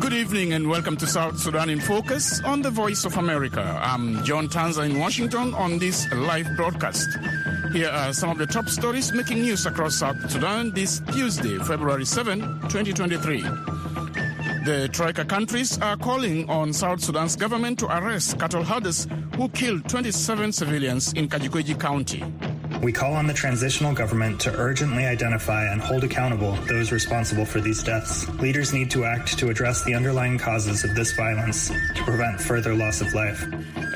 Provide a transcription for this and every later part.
Good evening and welcome to South Sudan in Focus on the Voice of America. I'm John Tanza in Washington on this live broadcast. Here are some of the top stories making news across South Sudan this Tuesday, February 7, 2023. The Troika countries are calling on South Sudan's government to arrest cattle herders who killed 27 civilians in Kajo-Keji County. We call on the transitional government to urgently identify and hold accountable those responsible for these deaths. Leaders need to act to address the underlying causes of this violence to prevent further loss of life.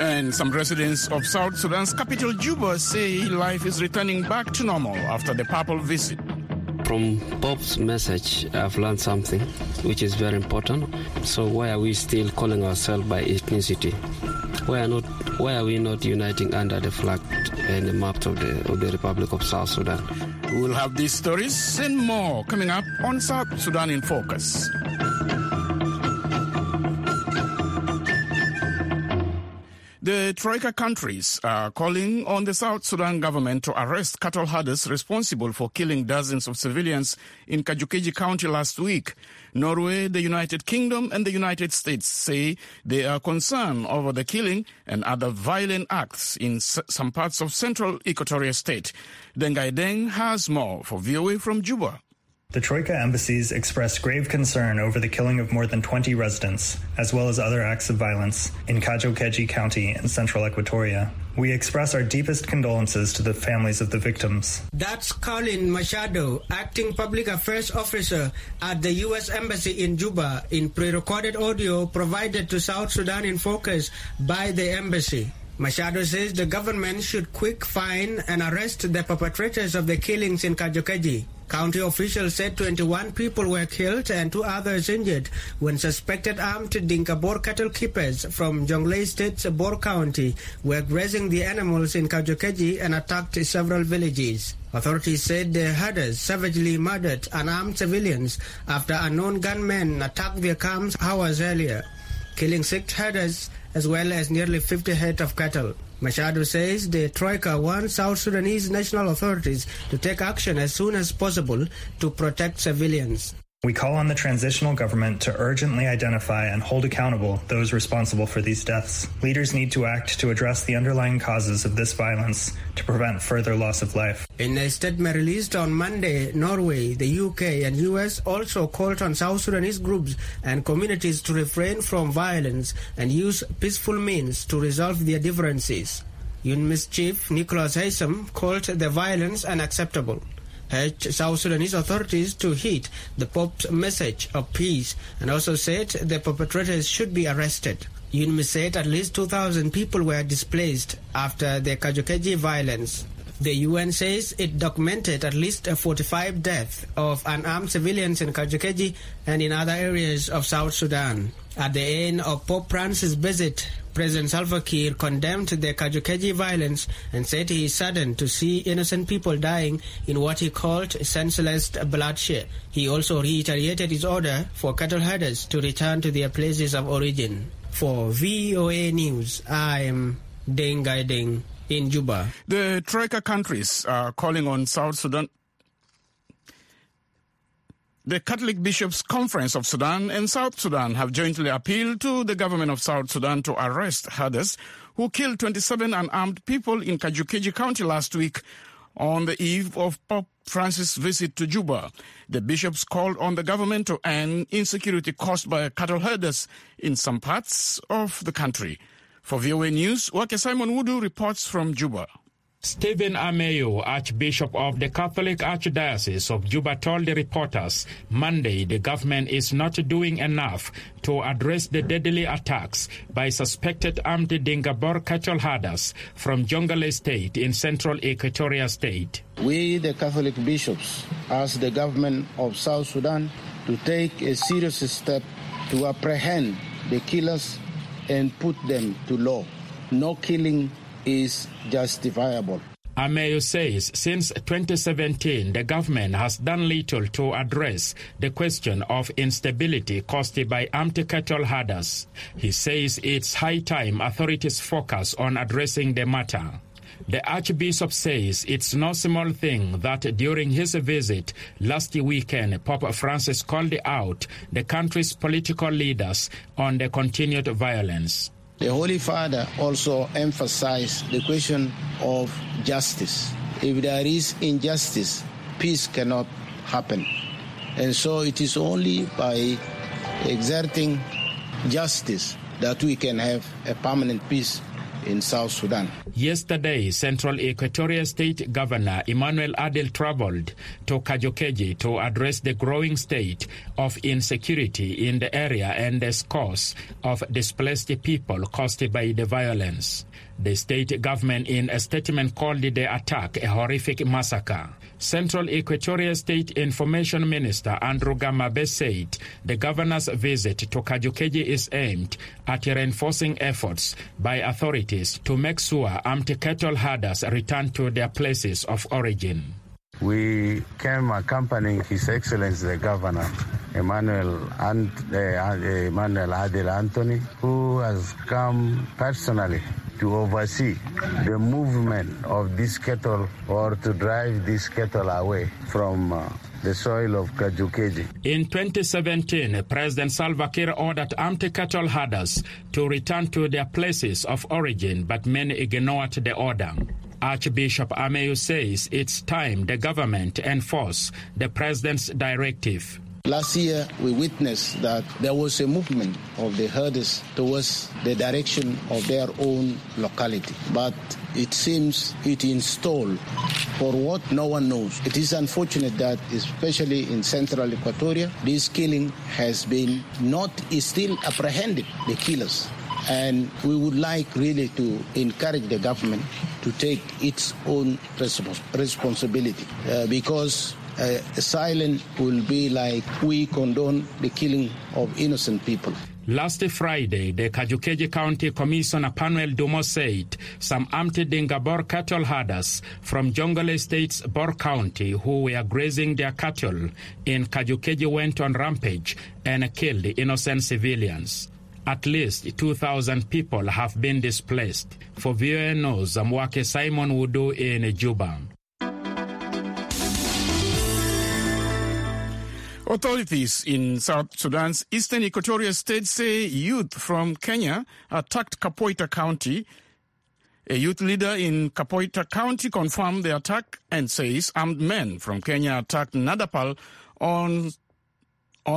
And some residents of South Sudan's capital, Juba, say life is returning back to normal after the papal visit. From Pope's message, I've learned something which is very important. So why are we still calling ourselves by ethnicity? Why are we not uniting under the flag and the map of the Republic of South Sudan? We'll have these stories and more coming up on South Sudan in Focus. The Troika countries are calling on the South Sudan government to arrest cattle herders responsible for killing dozens of civilians in Kajo-Keji County last week. Norway, the United Kingdom and the United States say they are concerned over the killing and other violent acts in some parts of central Equatorial State. Dengai Deng has more for VOA from Juba. The Troika embassies expressed grave concern over the killing of more than 20 residents, as well as other acts of violence, in Kajo-Keji County in central Equatoria. We express our deepest condolences to the families of the victims. That's Kolin Machado, acting public affairs officer at the U.S. Embassy in Juba, in pre-recorded audio provided to South Sudan in Focus by the embassy. Machado says the government should quick fine and arrest the perpetrators of the killings in Kajo-Keji. County officials said 21 people were killed and 2 others injured when suspected armed Dinka Bor cattle keepers from Jonglei State's Bor County were grazing the animals in Kajo-Keji and attacked several villages. Authorities said the herders savagely murdered unarmed civilians after unknown gunmen attacked their camps hours earlier, killing 6 herders as well as nearly 50 head of cattle. Machado says the Troika wants South Sudanese national authorities to take action as soon as possible to protect civilians. We call on the transitional government to urgently identify and hold accountable those responsible for these deaths. Leaders need to act to address the underlying causes of this violence to prevent further loss of life. In a statement released on Monday, Norway, the UK and US also called on South Sudanese groups and communities to refrain from violence and use peaceful means to resolve their differences. UNMISS Chief Nicholas Haysom called the violence unacceptable. South Sudanese authorities to heed the Pope's message of peace and also said the perpetrators should be arrested. UNMISS said at least 2,000 people were displaced after the Kajo-Keji violence. The UN says it documented at least 45 deaths of unarmed civilians in Kajo-Keji and in other areas of South Sudan. At the end of Pope Francis' visit, President Salva Kiir condemned the Kajo-Keji violence and said he is saddened to see innocent people dying in what he called senseless bloodshed. He also reiterated his order for cattle herders to return to their places of origin. For VOA News, I am Dengai Deng in Juba. The Troika countries are calling on South Sudan. The Catholic Bishops' Conference of Sudan and South Sudan have jointly appealed to the government of South Sudan to arrest herders who killed 27 unarmed people in Kajo-Keji County last week on the eve of Pope Francis' visit to Juba. The bishops called on the government to end insecurity caused by cattle herders in some parts of the country. For VOA News, Simon Wudu reports from Juba. Stephen Ameyu, Archbishop of the Catholic Archdiocese of Juba, told the reporters Monday the government is not doing enough to address the deadly attacks by suspected armed Dinka Bor cattle herders from Jonglei State in central Equatoria State. We, the Catholic bishops, ask the government of South Sudan to take a serious step to apprehend the killers and put them to law. No killing is justifiable. Ameyu says since 2017, the government has done little to address the question of instability caused by armed cattle herders. He says it's high time authorities focus on addressing the matter. The Archbishop says it's no small thing that during his visit last weekend, Pope Francis called out the country's political leaders on the continued violence. The Holy Father also emphasized the question of justice. If there is injustice, peace cannot happen. And so it is only by exerting justice that we can have a permanent peace in South Sudan. Yesterday, Central Equatoria State Governor Emmanuel Adel traveled to Kajo-Keji to address the growing state of insecurity in the area and the scores of displaced people caused by the violence. The state government in a statement called the attack a horrific massacre. Central Equatoria State Information Minister Andrew Gamabe said the governor's visit to Kajo-Keji is aimed at reinforcing efforts by authorities to make sure armed cattle herders return to their places of origin. We came accompanying His Excellency the Governor, Emmanuel Adel Anthony, who has come personally to oversee the movement of this cattle or to drive this cattle away from the soil of Kajo-Keji. In 2017, President Salva Kiir ordered armed cattle herders to return to their places of origin, but many ignored the order. Archbishop Ameyu says it's time the government enforce the president's directive. Last year, we witnessed that there was a movement of the herders towards the direction of their own locality. But it seems it installed for what no one knows. It is unfortunate that, especially in Central Equatoria, this killing has been still apprehended, the killers. And we would like really to encourage the government to take its own responsibility because silent will be like we condone the killing of innocent people. Last Friday, the Kajo-Keji County Commissioner Panuel Dumo said some armed Dinka Bor cattle herders from Jonglei State's Bor County who were grazing their cattle in Kajo-Keji went on rampage and killed innocent civilians. At least 2,000 people have been displaced. For VOA News, Mwake Simon Wudu in Juba. Authorities in South Sudan's eastern Equatorial State say youth from Kenya attacked Kapoeta County. A youth leader in Kapoeta County confirmed the attack and says armed men from Kenya attacked Nadapal on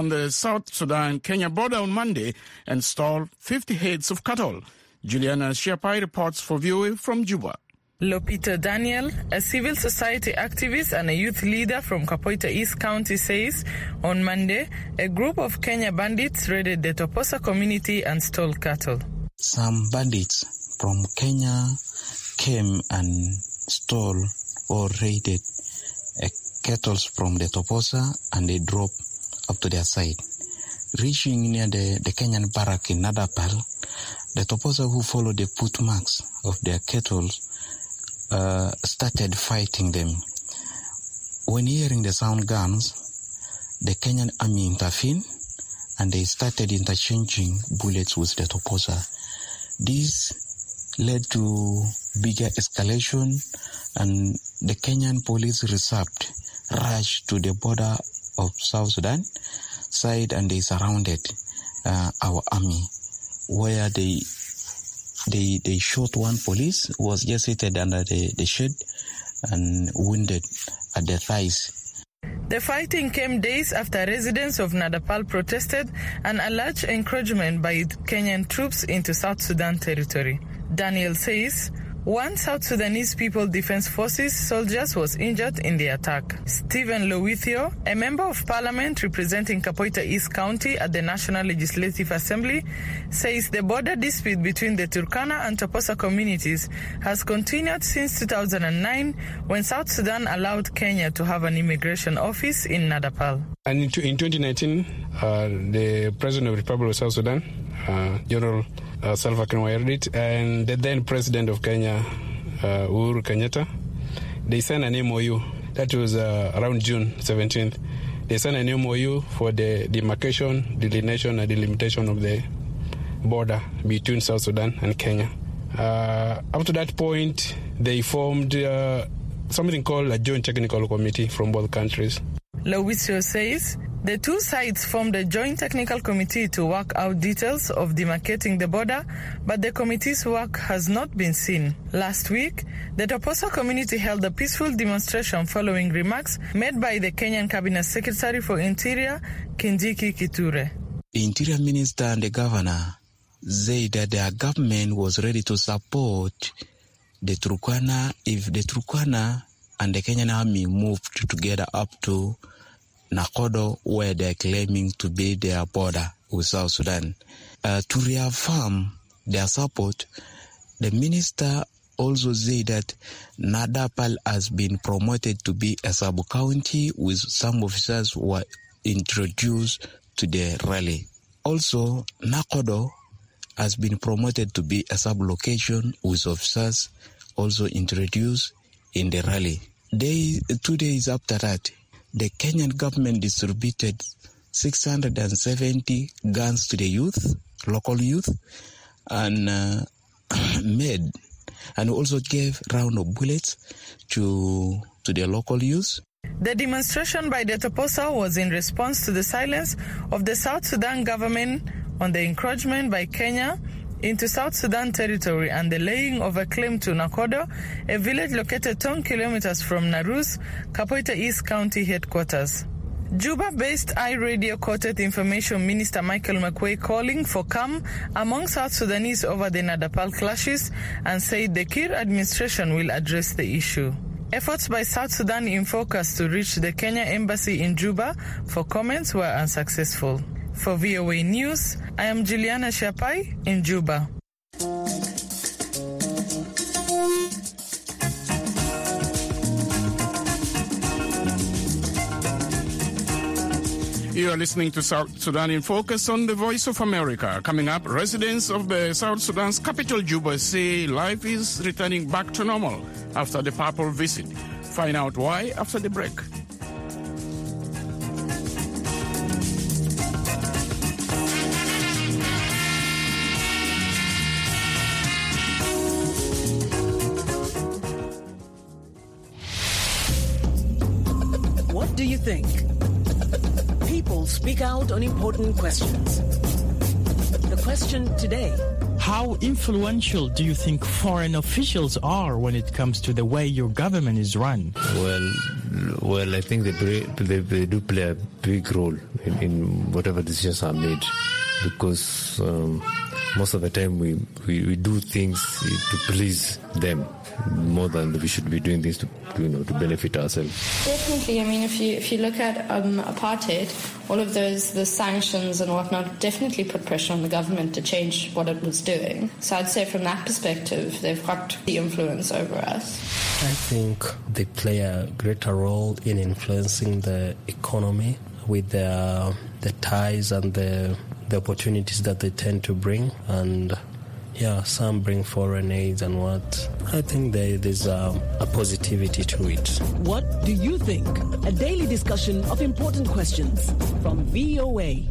the South Sudan-Kenya border on Monday and stole 50 heads of cattle. Juliana Shiapai reports for VOA from Juba. Lopito Daniel, a civil society activist and a youth leader from Kapoeta East County, says on Monday a group of Kenya bandits raided the Toposa community and stole cattle. Some bandits from Kenya came and stole or raided cattle from the Toposa and they dropped up to their side. Reaching near the Kenyan barrack in Nadapal, the Toposa who followed the footmarks of their cattle started fighting them. When hearing the sound guns, the Kenyan army intervened and they started interchanging bullets with the Toposa. This led to bigger escalation and the Kenyan police reserve rushed to the border of South Sudan side and they surrounded our army where they shot one police who was just seated under the shed and wounded at the thighs. The fighting came days after residents of Nadapal protested an alleged encroachment by Kenyan troops into South Sudan territory. Daniel says one South Sudanese People Defense Forces soldier was injured in the attack. Stephen Loithio, a member of parliament representing Kapoeta East County at the National Legislative Assembly, says the border dispute between the Turkana and Toposa communities has continued since 2009 when South Sudan allowed Kenya to have an immigration office in Nadapal. And in 2019, the President of the Republic of South Sudan, General Salva Kiir, and the then President of Kenya, Uhuru Kenyatta, they signed an MOU. That was around June 17th. They signed an MOU for the demarcation, delineation, and delimitation of the border between South Sudan and Kenya. Up to that point, they formed something called a joint technical committee from both countries. Loithio says the two sides formed a joint technical committee to work out details of demarcating the border, but the committee's work has not been seen. Last week, the Toposa community held a peaceful demonstration following remarks made by the Kenyan Cabinet Secretary for Interior, Kindiki Kiture. The Interior Minister and the Governor said that their government was ready to support the Turkana if the Turkana and the Kenyan army moved together up to Nakodo, where they are claiming to be their border with South Sudan. To reaffirm their support, the minister also said that Nadapal has been promoted to be a sub-county, with some officers were introduced to the rally. Also, Nakodo has been promoted to be a sub-location, with officers also introduced in the rally. 2 days after that, the Kenyan government distributed 670 guns to the youth, local youth, and also gave round of bullets to the local youth. The demonstration by the Toposa was in response to the silence of the South Sudan government on the encroachment by Kenya into South Sudan territory and the laying of a claim to Nakodo, a village located 10 kilometers from Naruz, Kapoeta East County headquarters. Juba-based iRadio quoted Information Minister Michael McQuay calling for calm among South Sudanese over the Nadapal clashes and said the Kiir administration will address the issue. Efforts by South Sudan in Focus to reach the Kenya embassy in Juba for comments were unsuccessful. For VOA News, I am Juliana Shiapai in Juba. You are listening to South Sudan in Focus on the Voice of America. Coming up, residents of the South Sudan's capital, Juba, say life is returning back to normal after the papal visit. Find out why after the break. Speak out on important questions. The question today: how influential do you think foreign officials are when it comes to the way your government is run? Well, I think they do play a big role in whatever decisions are made, because most of the time we do things to please them more than we should be doing things to benefit ourselves. Definitely, I mean, if you look at apartheid, all of the sanctions and whatnot definitely put pressure on the government to change what it was doing. So I'd say from that perspective, they've got the influence over us. I think they play a greater role in influencing the economy with the ties and the opportunities that they tend to bring, and some bring foreign aids and what. I think there's a positivity to it. What do you think? A daily discussion of important questions from VOA.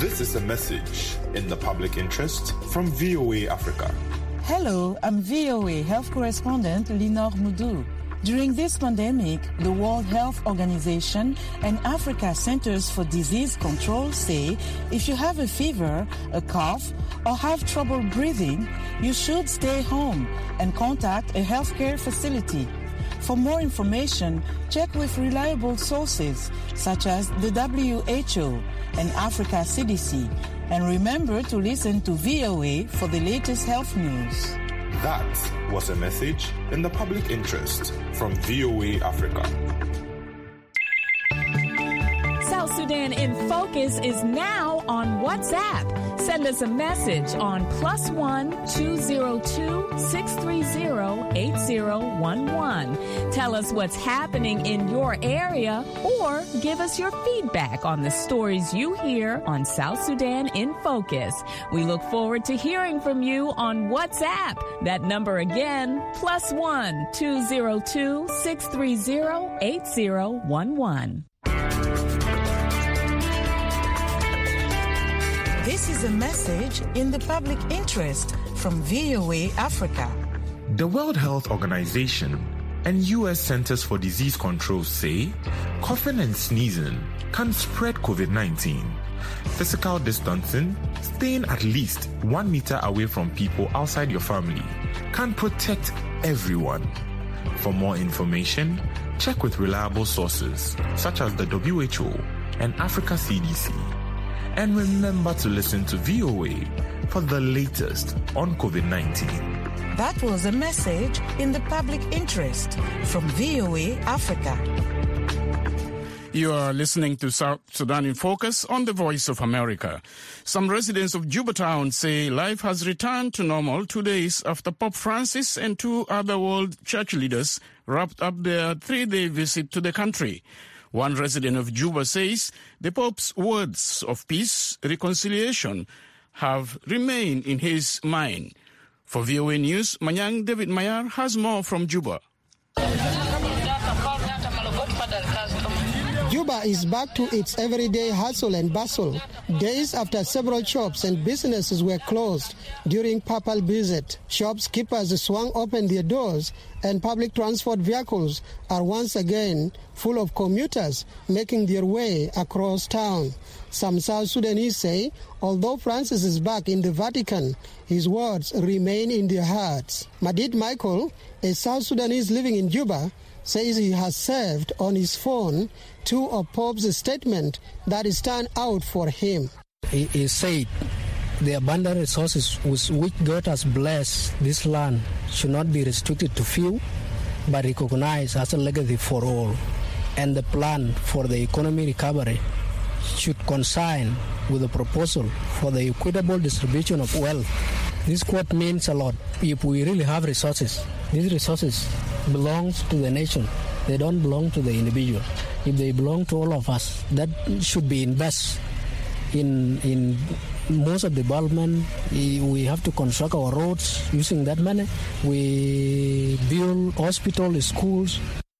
This is a message in the public interest from VOA Africa. Hello, I'm VOA Health Correspondent Linor Moudou. During this pandemic, the World Health Organization and Africa Centers for Disease Control say if you have a fever, a cough, or have trouble breathing, you should stay home and contact a healthcare facility. For more information, check with reliable sources such as the WHO and Africa CDC. And remember to listen to VOA for the latest health news. That was a message in the public interest from VOA Africa. South Sudan in Focus is now on WhatsApp. Send us a message on +1 202 630 8011. Tell us what's happening in your area or give us your feedback on the stories you hear on South Sudan in Focus. We look forward to hearing from you on WhatsApp. That number again, +1 202 630 8011. This is a message in the public interest from VOA Africa. The World Health Organization and U.S. Centers for Disease Control say coughing and sneezing can spread COVID-19. Physical distancing, staying at least 1 meter away from people outside your family, can protect everyone. For more information, check with reliable sources such as the WHO and Africa CDC. And remember to listen to VOA for the latest on COVID-19. That was a message in the public interest from VOA Africa. You are listening to South Sudan in Focus on the Voice of America. Some residents of Juba Town say life has returned to normal 2 days after Pope Francis and two other world church leaders wrapped up their 3-day visit to the country. One resident of Juba says the Pope's words of peace, reconciliation, have remained in his mind. For VOA News, Manyang David Mayar has more from Juba. Juba is back to its everyday hustle and bustle, days after several shops and businesses were closed during papal visit. Shopkeepers swung open their doors and public transport vehicles are once again full of commuters making their way across town. Some South Sudanese say, although Francis is back in the Vatican, his words remain in their hearts. Madid Michael, a South Sudanese living in Juba, says he has saved on his phone two of Pope's statements that stand out for him. He said the abundant resources with which God has blessed this land should not be restricted to few, but recognized as a legacy for all. And the plan for the economy recovery should consign with a proposal for the equitable distribution of wealth. This quote means a lot. If we really have resources, these resources belong to the nation. They don't belong to the individual. If they belong to all of us, that should be invested in most of development. We have to construct our roads using that money. We build hospitals, schools.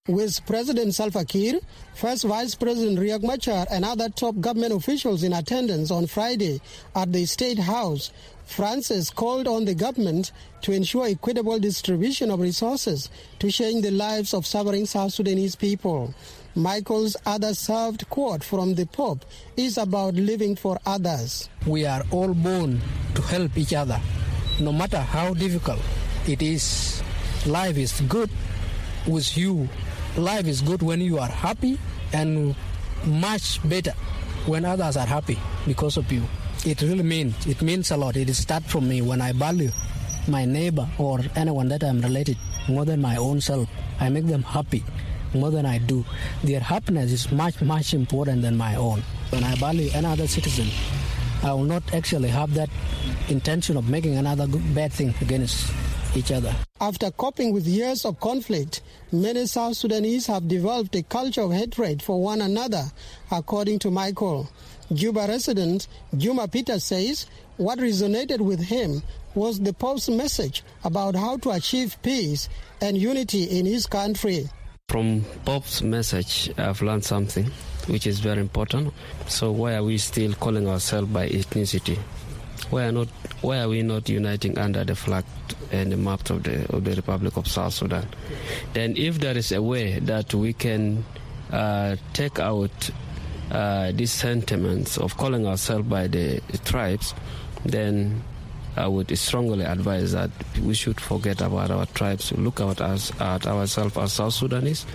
With President Salva Kiir, First Vice President Riek Machar and other top government officials in attendance on Friday at the State House, Francis called on the government to ensure equitable distribution of resources to change the lives of suffering South Sudanese people. Michael's other served quote from the Pope is about living for others. We are all born to help each other, no matter how difficult it is. Life is good with you. Life is good when you are happy, and much better when others are happy because of you. It really means, it means a lot. It starts from me when I value my neighbor or anyone that I'm related more than my own self. I make them happy more than I do. Their happiness is much, much important than my own. When I value another citizen, I will not actually have that intention of making another bad thing against each other. After coping with years of conflict, many South Sudanese have developed a culture of hatred for one another, according to Michael. Juba resident Juma Peter says what resonated with him was the Pope's message about how to achieve peace and unity in his country. From Pope's message, I've learned something which is very important. So why are we still calling ourselves by ethnicity? Why are we not uniting under the flag and the map of the Republic of South Sudan? Then if there is a way that we can take out these sentiments of calling ourselves by the tribes, then I would strongly advise that we should forget about our tribes, look at us, at ourselves as South Sudanese,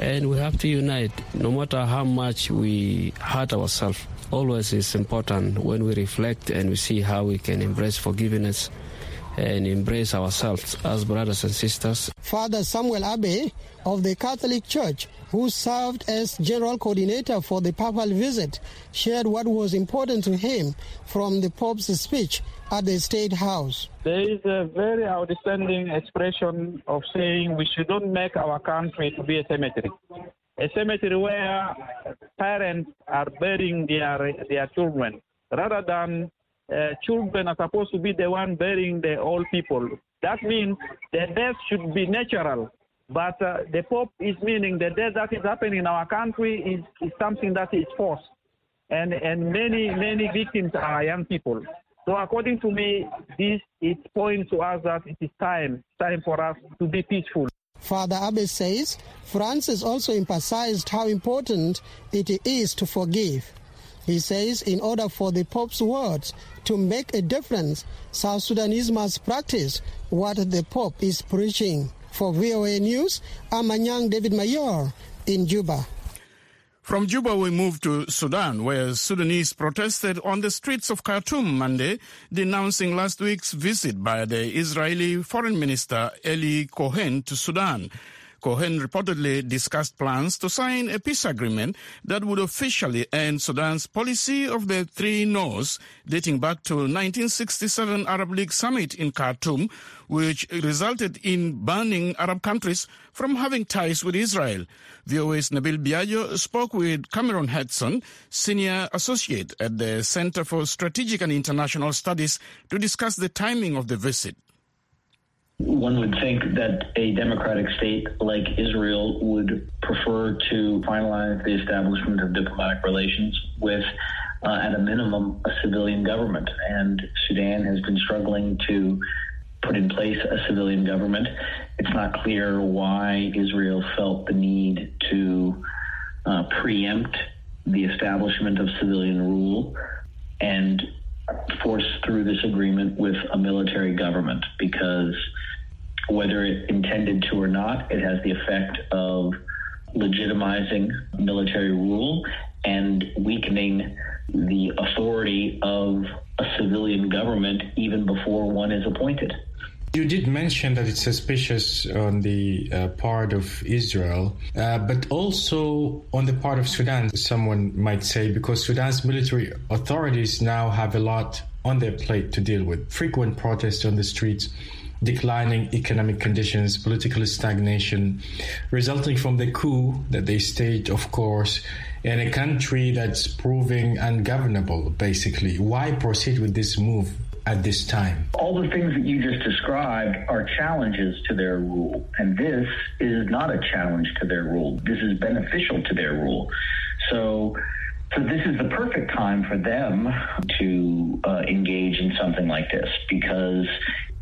and we have to unite. No matter how much we hurt ourselves, always it's important when we reflect and we see how we can embrace forgiveness and embrace ourselves as brothers and sisters. Father Samuel Abe of the Catholic Church, who served as general coordinator for the papal visit, shared what was important to him from the Pope's speech at the State House. There is a very outstanding expression of saying we should not make our country to be a cemetery. A cemetery where parents are burying their children, rather than children are supposed to be the one burying the old people. That means the death should be natural. But the Pope is meaning the death that is happening in our country is something that is forced. And many victims are young people. So according to me, it points to us that it is time for us to be peaceful. Father Abe says Francis also emphasized how important it is to forgive. He says in order for the Pope's words to make a difference, South Sudanese must practice what the Pope is preaching. For VOA News, I'm Manyang David Mayar in Juba. From Juba, we move to Sudan, where Sudanese protested on the streets of Khartoum Monday, denouncing last week's visit by the Israeli Foreign Minister Eli Cohen to Sudan. Cohen reportedly discussed plans to sign a peace agreement that would officially end Sudan's policy of the three no's, dating back to 1967 Arab League summit in Khartoum, which resulted in banning Arab countries from having ties with Israel. VOA's Nabil Biagio spoke with Cameron Hudson, senior associate at the Center for Strategic and International Studies, to discuss the timing of the visit. One would think that a democratic state like Israel would prefer to finalize the establishment of diplomatic relations with, at a minimum, a civilian government. And Sudan has been struggling to put in place a civilian government. It's not clear why Israel felt the need to preempt the establishment of civilian rule and force through this agreement with a military government, because whether it intended to or not, it has the effect of legitimizing military rule and weakening the authority of a civilian government even before one is appointed. You did mention that it's suspicious on the part of Israel, but also on the part of Sudan, someone might say, because Sudan's military authorities now have a lot on their plate to deal with. Frequent protests on the streets, declining economic conditions, political stagnation, resulting from the coup that they staged, of course, and a country that's proving ungovernable, basically. Why proceed with this move at this time? All the things that you just described are challenges to their rule, and this is not a challenge to their rule. This is beneficial to their rule. So this is the perfect time for them to engage in something like this, because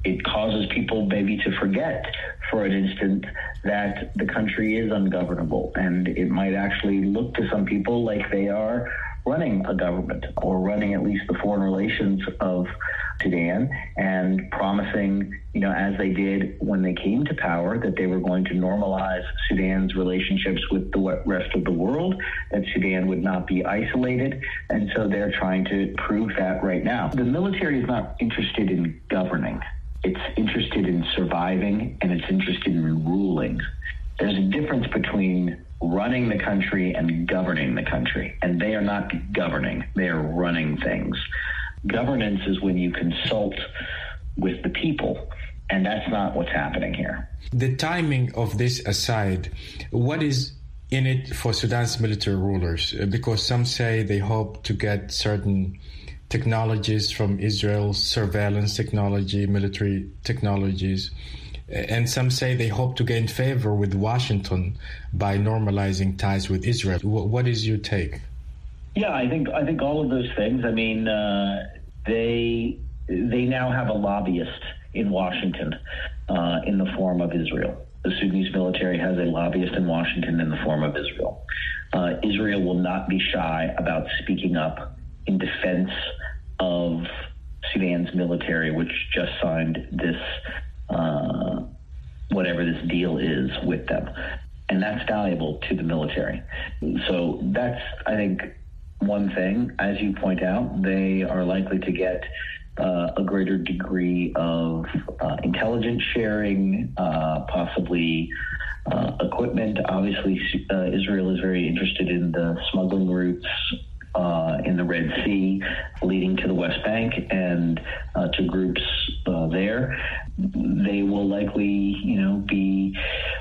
it causes people maybe to forget for an instant that the country is ungovernable, and it might actually look to some people like they are running a government or running at least the foreign relations of Sudan, and promising, as they did when they came to power, that they were going to normalize Sudan's relationships with the rest of the world, that Sudan would not be isolated. And so they're trying to prove that right now. The military is not interested in governing. It's interested in surviving, and it's interested in ruling. There's a difference between running the country and governing the country. And they are not governing, they are running things. Governance is when you consult with the people, and that's not what's happening here. The timing of this aside, what is in it for Sudan's military rulers? Because some say they hope to get certain technologies from Israel, surveillance technology, military technologies, and some say they hope to gain favor with Washington by normalizing ties with Israel. What is your take? Yeah, I think all of those things. I mean, they now have a lobbyist in Washington in the form of Israel. The Sudanese military has a lobbyist in Washington in the form of Israel. Israel will not be shy about speaking up in defense of Sudan's military, which just signed this whatever this deal is with them. And that's valuable to the military. So that's, I think, one thing. As you point out, they are likely to get a greater degree of intelligence sharing, possibly equipment. Obviously, Israel is very interested in the smuggling routes in the Red Sea leading to the West Bank and to groups there. They will likely, be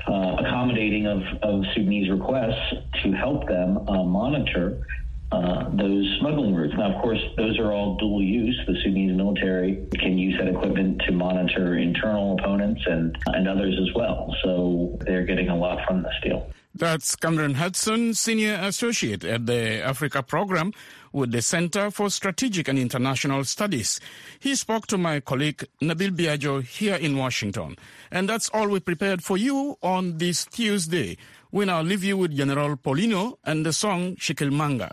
accommodating of Sudanese requests to help them monitor those smuggling routes. Now, of course, those are all dual use. The Sudanese military can use that equipment to monitor internal opponents and others as well. So they're getting a lot from this deal. That's Cameron Hudson, Senior Associate at the Africa Program with the Center for Strategic and International Studies. He spoke to my colleague Nabil Biagio here in Washington. And that's all we prepared for you on this Tuesday. We now leave you with General Paulino and the song Shikilmanga.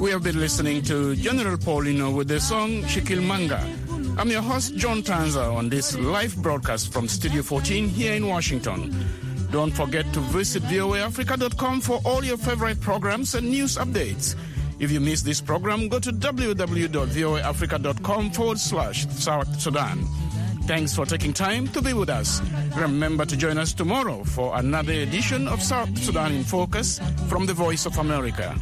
We have been listening to General Paulino with the song Shikilmanga. I'm your host, John Tanza, on this live broadcast from Studio 14 here in Washington. Don't forget to visit voaafrica.com for all your favorite programs and news updates. If you miss this program, go to www.voaafrica.com/South Sudan. Thanks for taking time to be with us. Remember to join us tomorrow for another edition of South Sudan in Focus from the Voice of America.